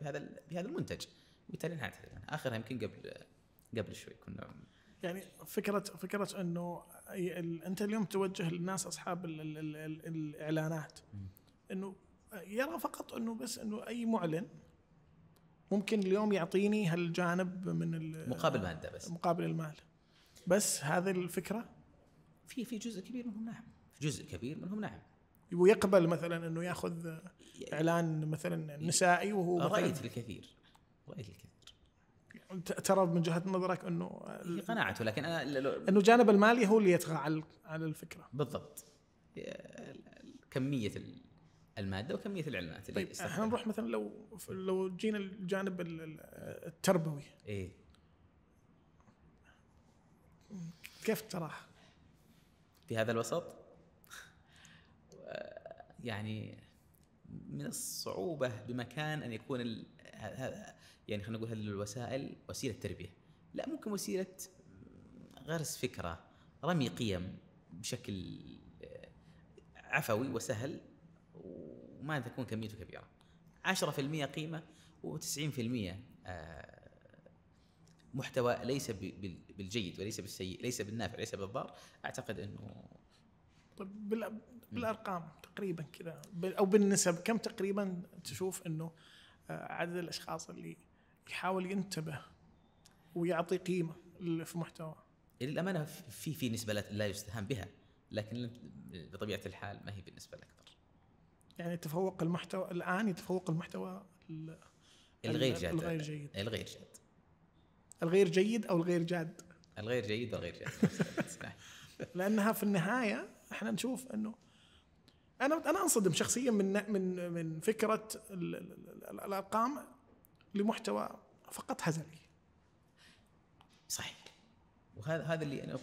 بهذا المنتج، وبالتالي نعتذر. آخرها يمكن قبل شوي كنا يعني فكرة أنه أنت اليوم توجه للناس أصحاب الإعلانات أنه يرى فقط أنه بس أنه أي معلن ممكن اليوم يعطيني هالجانب من مقابل مادة، بس مقابل المال، بس هذه الفكرة. في جزء كبير منهم نعم، جزء كبير منهم نعم، ويقبل مثلا أنه يأخذ إعلان مثلا نسائي وهو رأيت الكثير، رأيت الكثير. ترى من جهة نظرك أنه هي قناعته، لكن أنا أنه الجانب المالي هو اللي يطغى على الفكرة. بالضبط، كمية المادة وكمية العلمات. طيب احنا نروح مثلا لو جينا الجانب التربوي، ايه كيف تراها في هذا الوسط؟ يعني من الصعوبة بمكان أن يكون يعني خلينا نقول الوسائل وسيلة تربية، لا ممكن وسيلة غرس فكرة، رمي قيم بشكل عفوي وسهل، وما تكون كميته كبيرة. 10% قيمة و90% محتوى ليس بالجيد وليس بالسيء، ليس بالنافع ليس بالضار. أعتقد أنه بالأرقام تقريبا كذا أو بالنسب كم تقريبا تشوف أنه عدد الأشخاص اللي يحاول ينتبه ويعطي قيمة في محتوى؟ للأمانة في نسبة لا يستهان بها، لكن بطبيعة الحال ما هي بالنسبة الأكثر. يعني تفوق المحتوى الآن، يتفوق المحتوى الغير جاد لأنها في النهاية احنا نشوف أنه أنا أنصدم شخصياً من فكرة الأرقام لمحتوى فقط هزلي. صحيح، وهذا اللي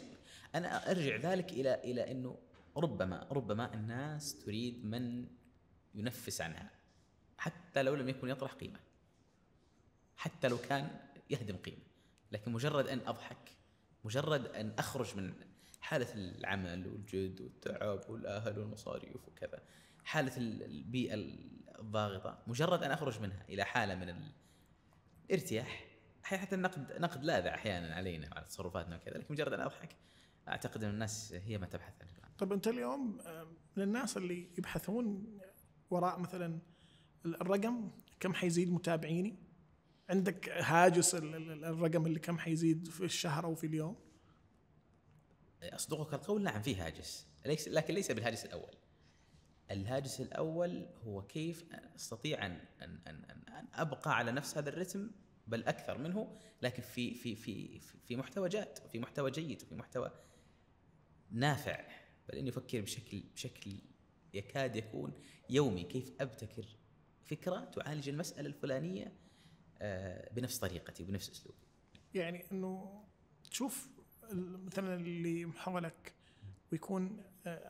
أنا أرجع ذلك إلى أنه ربما الناس تريد من ينفس عنها، حتى لو لم يكن يطرح قيمة، حتى لو كان يهدم قيمة، لكن مجرد أن أضحك، مجرد أن أخرج من حالة العمل والجد والتعب والأهل والمصاريف وكذا، حالة البيئة الضاغطة، مجرد أن أخرج منها إلى حالة من الارتياح. حتى النقد لاذع أحيانا علينا وعلى تصرفاتنا وكذا، لكن مجرد أن أضحك أعتقد أن الناس هي ما تبحث عنه. طب أنت اليوم من الناس اللي يبحثون وراء مثلا الرقم كم حيزيد متابعيني؟ عندك هاجس الرقم اللي كم حيزيد في الشهر أو في اليوم؟ أصدقك القول نعم فيه هاجس، لكن ليس بالهاجس الأول. الهاجس الأول هو كيف أستطيع أن أبقى على نفس هذا الرتم، بل أكثر منه، لكن في في في في محتوى جاد، وفي محتوى جيد، وفي محتوى نافع، بل إني أفكر بشكل يكاد يكون يومي، كيف أبتكر فكرة تعالج المسألة الفلانية بنفس طريقتي وبنفس أسلوبي. يعني إنه تشوف مثلا اللي حولك ويكون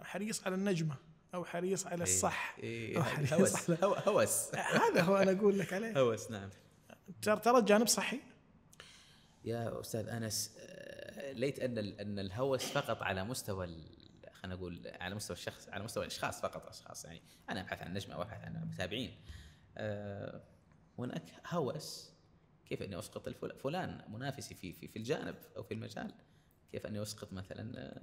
حريص على النجمة أو حريص على الصح، أو حريص على هوس. هذا هو أنا أقول لك عليه، هوس. نعم، ترى جانب صحي يا أستاذ أنس. ليت أن الهوس فقط على مستوى خلينا نقول على مستوى الشخص، على مستوى الأشخاص فقط، أشخاص. يعني أنا أبحث عن نجمة أو أبحث عن متابعين، هناك هوس كيف أني أسقط فلان منافسي في الجانب أو في المجال، كيف أني أسقط مثلا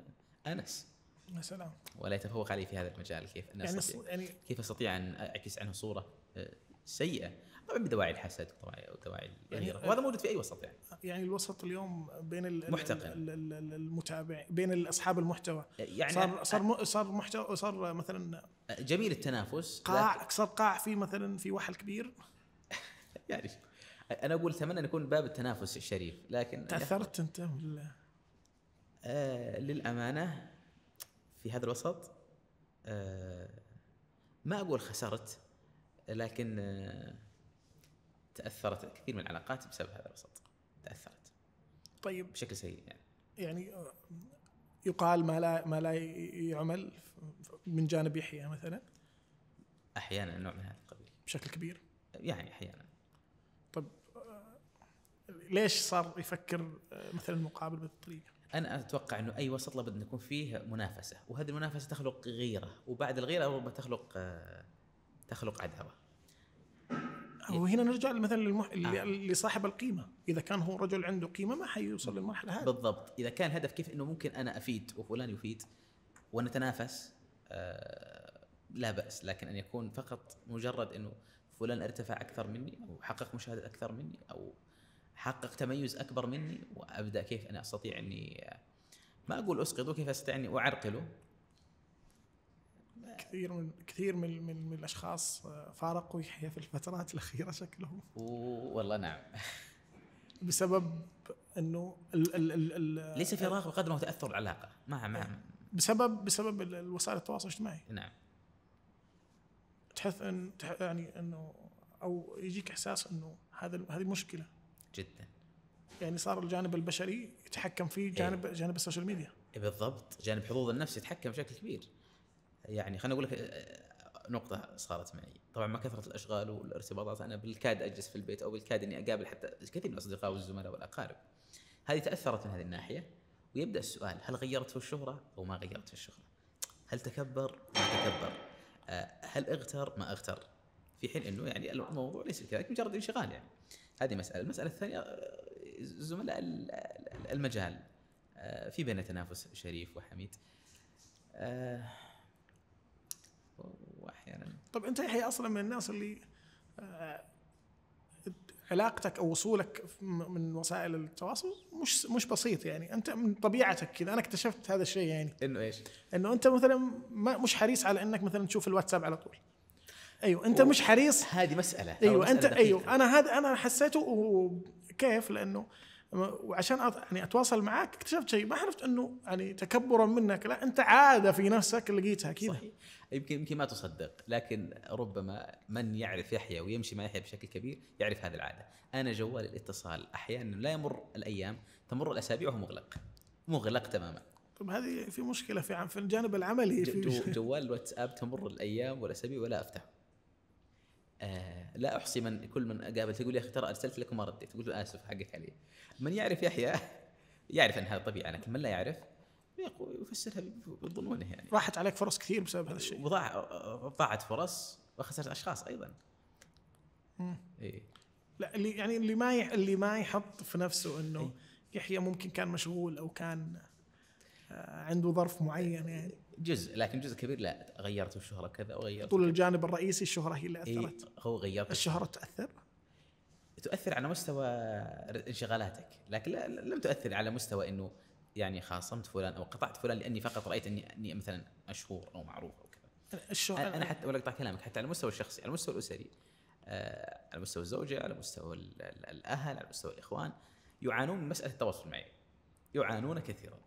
أنس مثلا ولا يتفوق علي في هذا المجال، كيف أني كيف أستطيع أن أعكس عنه صورة سيئة، طبعا بدواعي الحسد ودواعي الغيره، وهذا موجود في اي وسط. يعني الوسط اليوم بين المتابع، بين اصحاب المحتوى، يعني صار مثلا جميل التنافس، صار قاع في مثلا في وحل كبير. يعني انا اقول اتمنى ان يكون باب التنافس الشريف، لكن تاثرت انت للامانه في هذا الوسط. ما اقول خسرت، لكن تأثرت كثير من العلاقات بسبب هذا الوسط، تأثرت. طيب بشكل سيء. يعني يقال ما لا يعمل من جانب يحيى مثلا، أحيانا نوع من هذا القبيل بشكل كبير، يعني أحيانا. طب ليش صار يفكر مثلا المقابل بالطريقة؟ أنا أتوقع أنه أي وسط لابد أن يكون فيه منافسة، وهذه المنافسة تخلق غيرة، وبعد الغيرة ربما تخلق عداوة. وهنا نرجع مثلا لصاحب القيمة، إذا كان هو رجل عنده قيمة ما حيوصل للمرحلة هذه. بالضبط، إذا كان هدف كيف أنه ممكن أنا أفيد وفلان يفيد ونتنافس لا بأس، لكن أن يكون فقط مجرد أنه فلان ارتفع أكثر مني أو حقق مشاهدة أكثر مني أو حقق تميز أكبر مني، وأبدأ كيف أنا أستطيع أني ما أقول أسقطه، كيف أستطيع أني أعرقله. كثير من الأشخاص فارقوا يحيى في الفترات الأخيرة شكلهم. والله نعم. بسبب أنه ليس فراغ بقدر ما تأثر العلاقة مع بسبب الوسائل التواصل الاجتماعي. نعم. تحس أن يعني أنه أو يجيك إحساس أنه هذه مشكلة جدا. يعني صار الجانب البشري يتحكم فيه جانب السوشيال ميديا. بالضبط، جانب حظوظ النفس يتحكم بشكل كبير. يعني خليني أقول لك نقطة صارت معي، طبعا ما كثرت الأشغال والارتباطات أنا بالكاد أجلس في البيت أو بالكاد إني أقابل حتى كثير من الأصدقاء والزملاء والأقارب. هذه تأثرت من هذه الناحية، ويبدأ السؤال هل غيرت في الشهرة أو ما غيرت في الشهرة؟ هل تكبر ما تكبر؟ هل اغتر ما اغتر؟ في حين إنه يعني الموضوع ليس كذلك، مجرد انشغال يعني. هذه مسألة. المسألة الثانية زملاء المجال، في بين تنافس شريف وحميد واحيانا. طب انت يحيى اصلا من الناس اللي علاقتك او وصولك من وسائل التواصل مش بسيط، يعني انت من طبيعتك كذا. انا اكتشفت هذا الشيء، يعني انه ايش، انه انت مثلا مش حريص على انك مثلا تشوف الواتساب على طول. ايوه انت مش حريص، هذه مساله. ايوه انت دقيقة. ايوه انا حسيته. وكيف؟ لانه وعشان يعني اتواصل معاك اكتشفت شيء ما عرفت، انه يعني تكبرا منك، لا انت عاده في نفسك لقيتها كذا. يمكن ما تصدق، لكن ربما من يعرف يحيى ويمشي مع يحيى بشكل كبير يعرف هذه العاده. انا جوال الاتصال احيانا لا يمر الايام، تمر الاسابيع وهو مغلق تماما. طب هذه في مشكله في الجانب العملي. في جوال الواتساب تمر الايام والاسابيع ولا افتحه. لا أحصي من كل من أقابل تقول يا أخي ترى أرسلت لك وما رديت، تقول له آسف حقك علي. من يعرف يحيى يعرف أن هذا طبيعي، لكن من لا يعرف يفسرها بظنونه. يعني راحت عليك فرص كثير بسبب هذا الشيء، وضاعت فرص وخسرت أشخاص أيضا. إيه. لا اللي يعني اللي ما يحط في نفسه إنه إيه؟ يحيى ممكن كان مشغول أو كان عنده ظرف معين، يعني لكن جزء كبير. لا غيرت الشهرة كذا وغيرت طول الجانب الرئيسي الشهرة هي اللي أثرت. هو غيرت الشهرة. تؤثر على مستوى انشغالاتك، لكن لم تؤثر على مستوى إنه يعني خاصمت فلان أو قطعت فلان لأني فقط رأيت أني مثلا مشهور أو معروف أو كذا. أنا حتى ولا أقطع كلامك، حتى على المستوى الشخصي، على المستوى الأسري، على مستوى الزوجة، على مستوى الأهل، على مستوى الإخوان، يعانون من مسألة التواصل معي، يعانون كثيرا.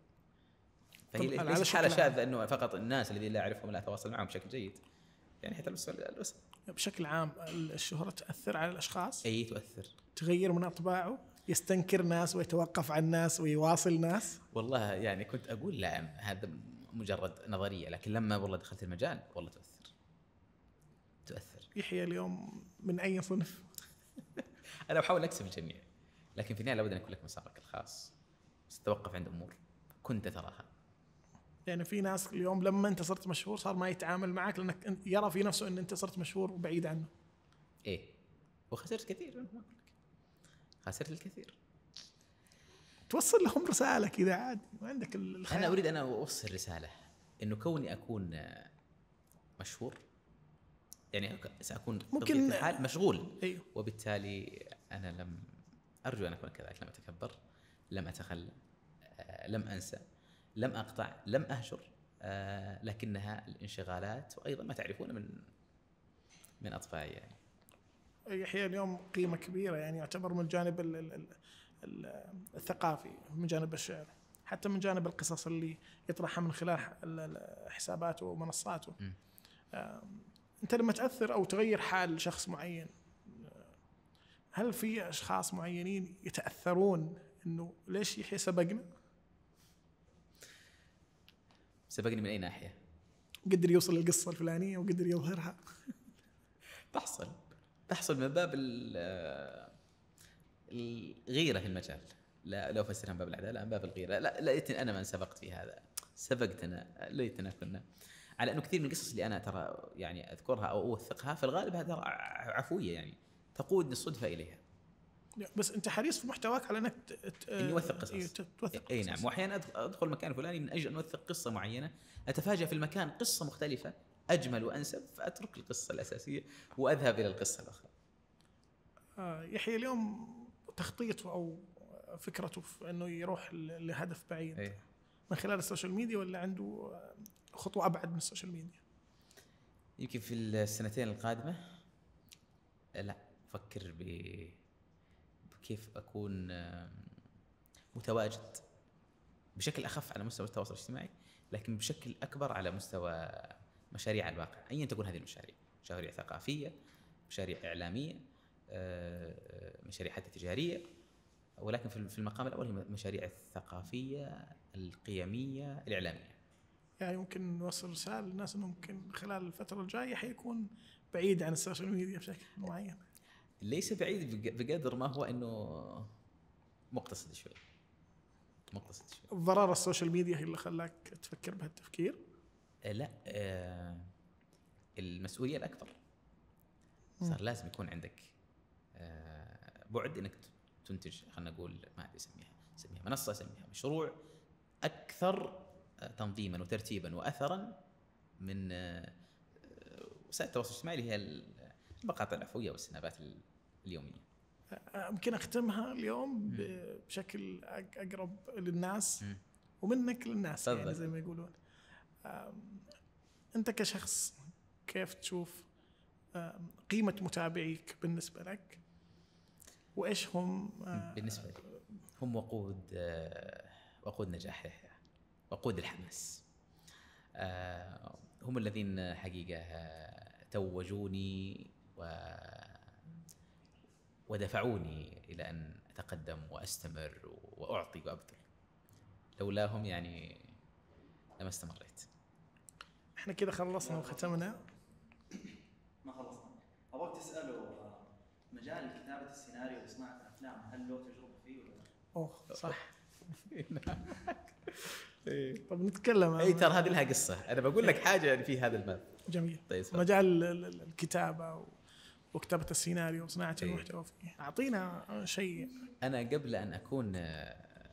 فهي ليس حالة شاذة أنه فقط الناس الذين لا أعرفهم لا أتواصل معهم بشكل جيد، يعني حتى الأسرة بشكل عام. الشهرة تأثر على الأشخاص. أي تؤثر، تغير من أطباعه، يستنكر ناس ويتوقف عن ناس ويواصل ناس. والله يعني كنت أقول لا هذا مجرد نظرية، لكن لما والله دخلت المجال والله تؤثر. يحيى اليوم من أي صنف؟ أنا بحاول أكسب الجميع، لكن في النهاية لابد أن يكون لك مسارك الخاص، ستتوقف عند أمور كنت تراها. يعني في ناس اليوم لما انت صرت مشهور صار ما يتعامل معك لانك يرى في نفسه ان انت صرت مشهور وبعيد عنه. ايه، وخسرت كثير. انا ما اقول لك خسرت الكثير. توصل لهم رساله كذا عادي، ما عندك الخير. انا اريد اوصل رساله انه كوني اكون مشهور يعني ساكون ممكن حال مشغول. أيوه. وبالتالي انا لم ارجو ان اكون كذلك، لم اتكبر، لم اتخلى، لم انسى، لم أقطع، لم أهجر، لكنها الانشغالات وأيضا ما تعرفون من أطفالي. يعني يحيى اليوم قيمة كبيرة، يعني يعتبر من جانب الثقافي، من جانب الشعر، حتى من جانب القصص اللي يطرحها من خلال حساباته ومنصاته. أنت لما تأثر أو تغير حال شخص معين، هل في أشخاص معينين يتأثرون إنه ليش يحيى سبقنا؟ سبقني من أي ناحية؟ قدر يوصل القصة الفلانية وقدر يظهرها. تحصل من باب الغيرة في المجال. لا لو فسرها من باب العدالة، من باب الغيرة. لا ليتني أنا من سبقت في هذا، سبقتنا، ليتنا كنا. على أنه كثير من القصص اللي أنا ترى يعني أذكرها أو أوثقها في الغالب هذا عفوية، يعني تقودني الصدفة إليها. بس أنت حريص في محتواك على أنك توثق قصص. أي نعم. وأحيانا أدخل مكان فلاني من أجل أن أوثق قصة معينة، أتفاجأ في المكان قصة مختلفة أجمل وأنسب، فأترك القصة الأساسية وأذهب إلى القصة الأخرى. يحيى اليوم تخطيطه أو فكرته في أنه يروح لهدف بعيد من خلال السوشيال ميديا، ولا عنده خطوة أبعد من السوشيال ميديا؟ يمكن في السنتين القادمة لا أفكر بكيف أكون متواجد بشكل أخف على مستوى التواصل الاجتماعي، لكن بشكل أكبر على مستوى مشاريع على الواقع، أيا تكون هذه المشاريع، مشاريع ثقافية، مشاريع إعلامية، مشاريع حتى تجارية، ولكن في المقام الأول هي المشاريع الثقافية القيمية الإعلامية. يعني ممكن نوصل رسالة للناس أنه ممكن خلال الفترة الجاية حيكون بعيد عن السوشيال ميديا بشكل معين؟ ليس بعيد بقدر ما هو أنه مقتصد شوي. ضرر السوشيال ميديا هي اللي خلاك تفكر بهالتفكير؟ لا، المسؤولية الأكبر. صار لازم يكون عندك بعد أنك تنتج، خلنا نقول ما أدري سميها منصة، سميها مشروع، أكثر تنظيما وترتيبا وأثرا من وسائل التواصل الاجتماعي اللي هي المقاطع العفوية والسنابات اليومية. ممكن أختمها اليوم بشكل أقرب للناس ومنك للناس، يعني زي ما يقولون. أنت كشخص كيف تشوف قيمة متابعيك بالنسبة لك، وإيش هم بالنسبة لي؟ هم وقود نجاحها، وقود الحماس، هم الذين حقيقة توجوني ودفعوني إلى أن أتقدم وأستمر وأعطي وأبذل. لولاهم يعني لما استمريت. إحنا كده خلصنا وختمنا. ما خلصنا، أبغاك تسأله مجال كتابة السيناريو وصناعة الأفلام، هل له تجربة فيه ولا لا؟ أوه صح. طب نتكلم. أي ترى هذه لها قصة، أنا بقول لك حاجة يعني في هذا الباب. جميل. طيب مجال الكتابة وكتابة السيناريو وصناعة المحتوى، أعطينا شيء. أنا قبل أن أكون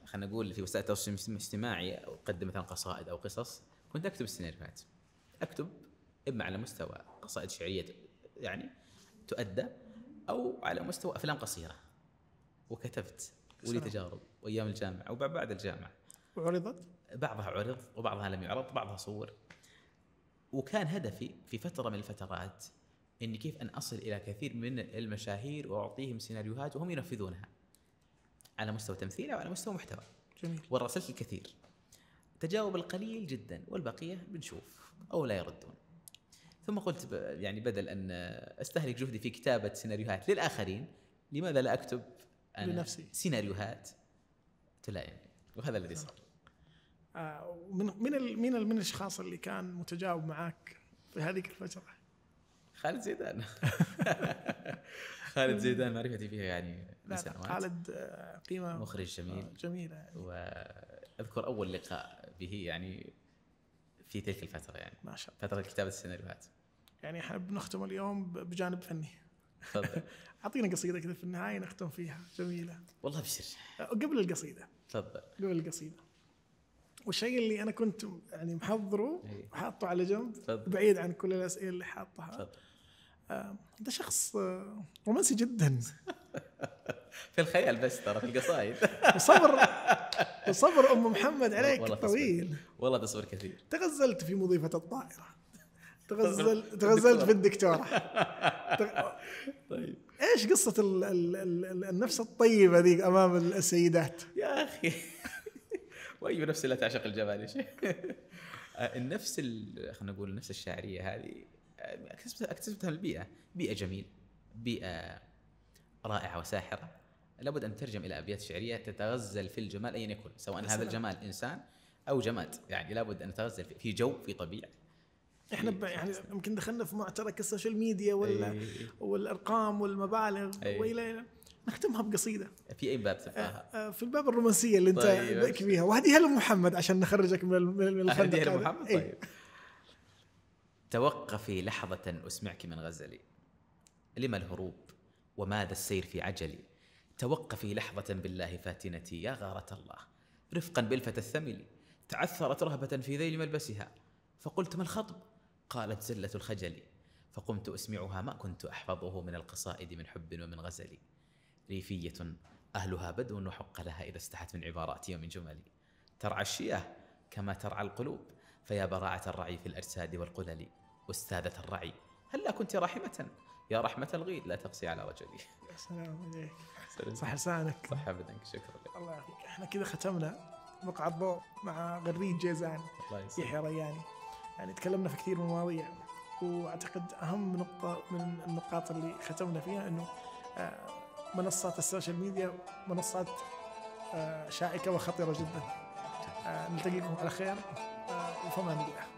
خلينا نقول في وسائل التواصل الاجتماعي أقدم مثلا قصائد أو قصص، كنت أكتب السيناريوهات، أكتب إما على مستوى قصائد شعرية يعني تؤدى، أو على مستوى أفلام قصيرة، وكتبت ولي تجارب وأيام الجامعة وبعد الجامعة. وعرضت؟ بعضها عرض وبعضها لم يعرض، وبعضها صور. وكان هدفي في فترة من الفترات إني كيف أن أصل إلى كثير من المشاهير وأعطيهم سيناريوهات وهم ينفذونها على مستوى تمثيل أو على مستوى محتوى. جميل. وراسلت الكثير، تجاوب القليل جدا والبقية بنشوف أو لا يردون. ثم قلت يعني بدل أن أستهلك جهدي في كتابة سيناريوهات للآخرين، لماذا لا أكتب أنا لنفسي سيناريوهات تلائمني؟ وهذا الذي صار. من الأشخاص اللي كان متجاوب معاك في هذه الفترة؟ خالد زيدان. خالد زيدان معرفتي فيها يعني من سنوات. خالد قيمة، مخرج جميل. جميلة. وأذكر أول لقاء به يعني في تلك الفترة، يعني ما شاء الله فترة كتابة السيناريوهات. يعني احنا بنختم اليوم بجانب فني. تفضل. أعطينا قصيدة كذا في النهاية نختم فيها. جميلة. والله بشر. قبل القصيدة. تفضل. قبل القصيدة. والشيء اللي أنا كنت يعني محضره وحاطه على جنب بعيد عن كل الأسئلة اللي حاطها. أنت شخص رومانسي جدا. في الخيال بس، ترى في القصائد. وصبر أم محمد عليك والله طويل. والله تصبر كثير. تغزلت في مضيفة الطائرة، تغزلت في الدكتورة. طيب إيش قصة النفس الطيبة ذيك أمام السيدات يا أخي؟ وأي نفس لا تعشق الجمال يا شيخ. النفس خلينا نقول النفس الشاعرية هذه اكتسبتها من البيئة، بيئة جميلة، بيئة رائعة وساحرة، لابد أن تترجم إلى أبيات شعرية تتغزل في الجمال أيا يكن، سواء هذا الجمال إنسان أو جماد، يعني لابد أن تتغزل في جو، في طبيعة. إحنا يعني يمكن دخلنا في معترك السوشيال ميديا والأرقام والمبالغ وإلى نختمها بقصيدة في أي باب تبغاها؟ في الباب الرومانسية اللي أنت بك فيها، وهديها لمحمد عشان نخرجك من الخندق. هديها لمحمد. طيب. توقفي لحظة أسمعك من غزلي، لما الهروب وماذا السير في عجلي؟ توقفي لحظة بالله فاتنتي يا غارة الله، رفقا بالفتى الثمل تعثرت رهبة في ذيل ملبسها، فقلت ما الخطب قالت زلة الخجل فقمت أسمعها ما كنت أحفظه من القصائد من حب ومن غزل، ريفية أهلها بدو وحق لها إذا استحت من عباراتي ومن جملي، ترعى الشياه كما ترعى القلوب، فيا براعة الرعي في الأجساد والقلل، وأستاذة الرعي هل لا كنت رحمة يا رحمة الغيد لا تقسي على وجلي. يا سلام عليك، صح لسانك، صح أبداً، شكرا الله يعطيك. احنا كذا ختمنا بقعة الضوء مع غريد جازان يحيى الرياني، يعني تكلمنا في كثير من المواضيع، واعتقد اهم نقطة من النقاط اللي ختمنا فيها انه منصات السوشيال ميديا منصات شائكة وخطيرة جدا. نلتقيكم على خير وفي امان الله.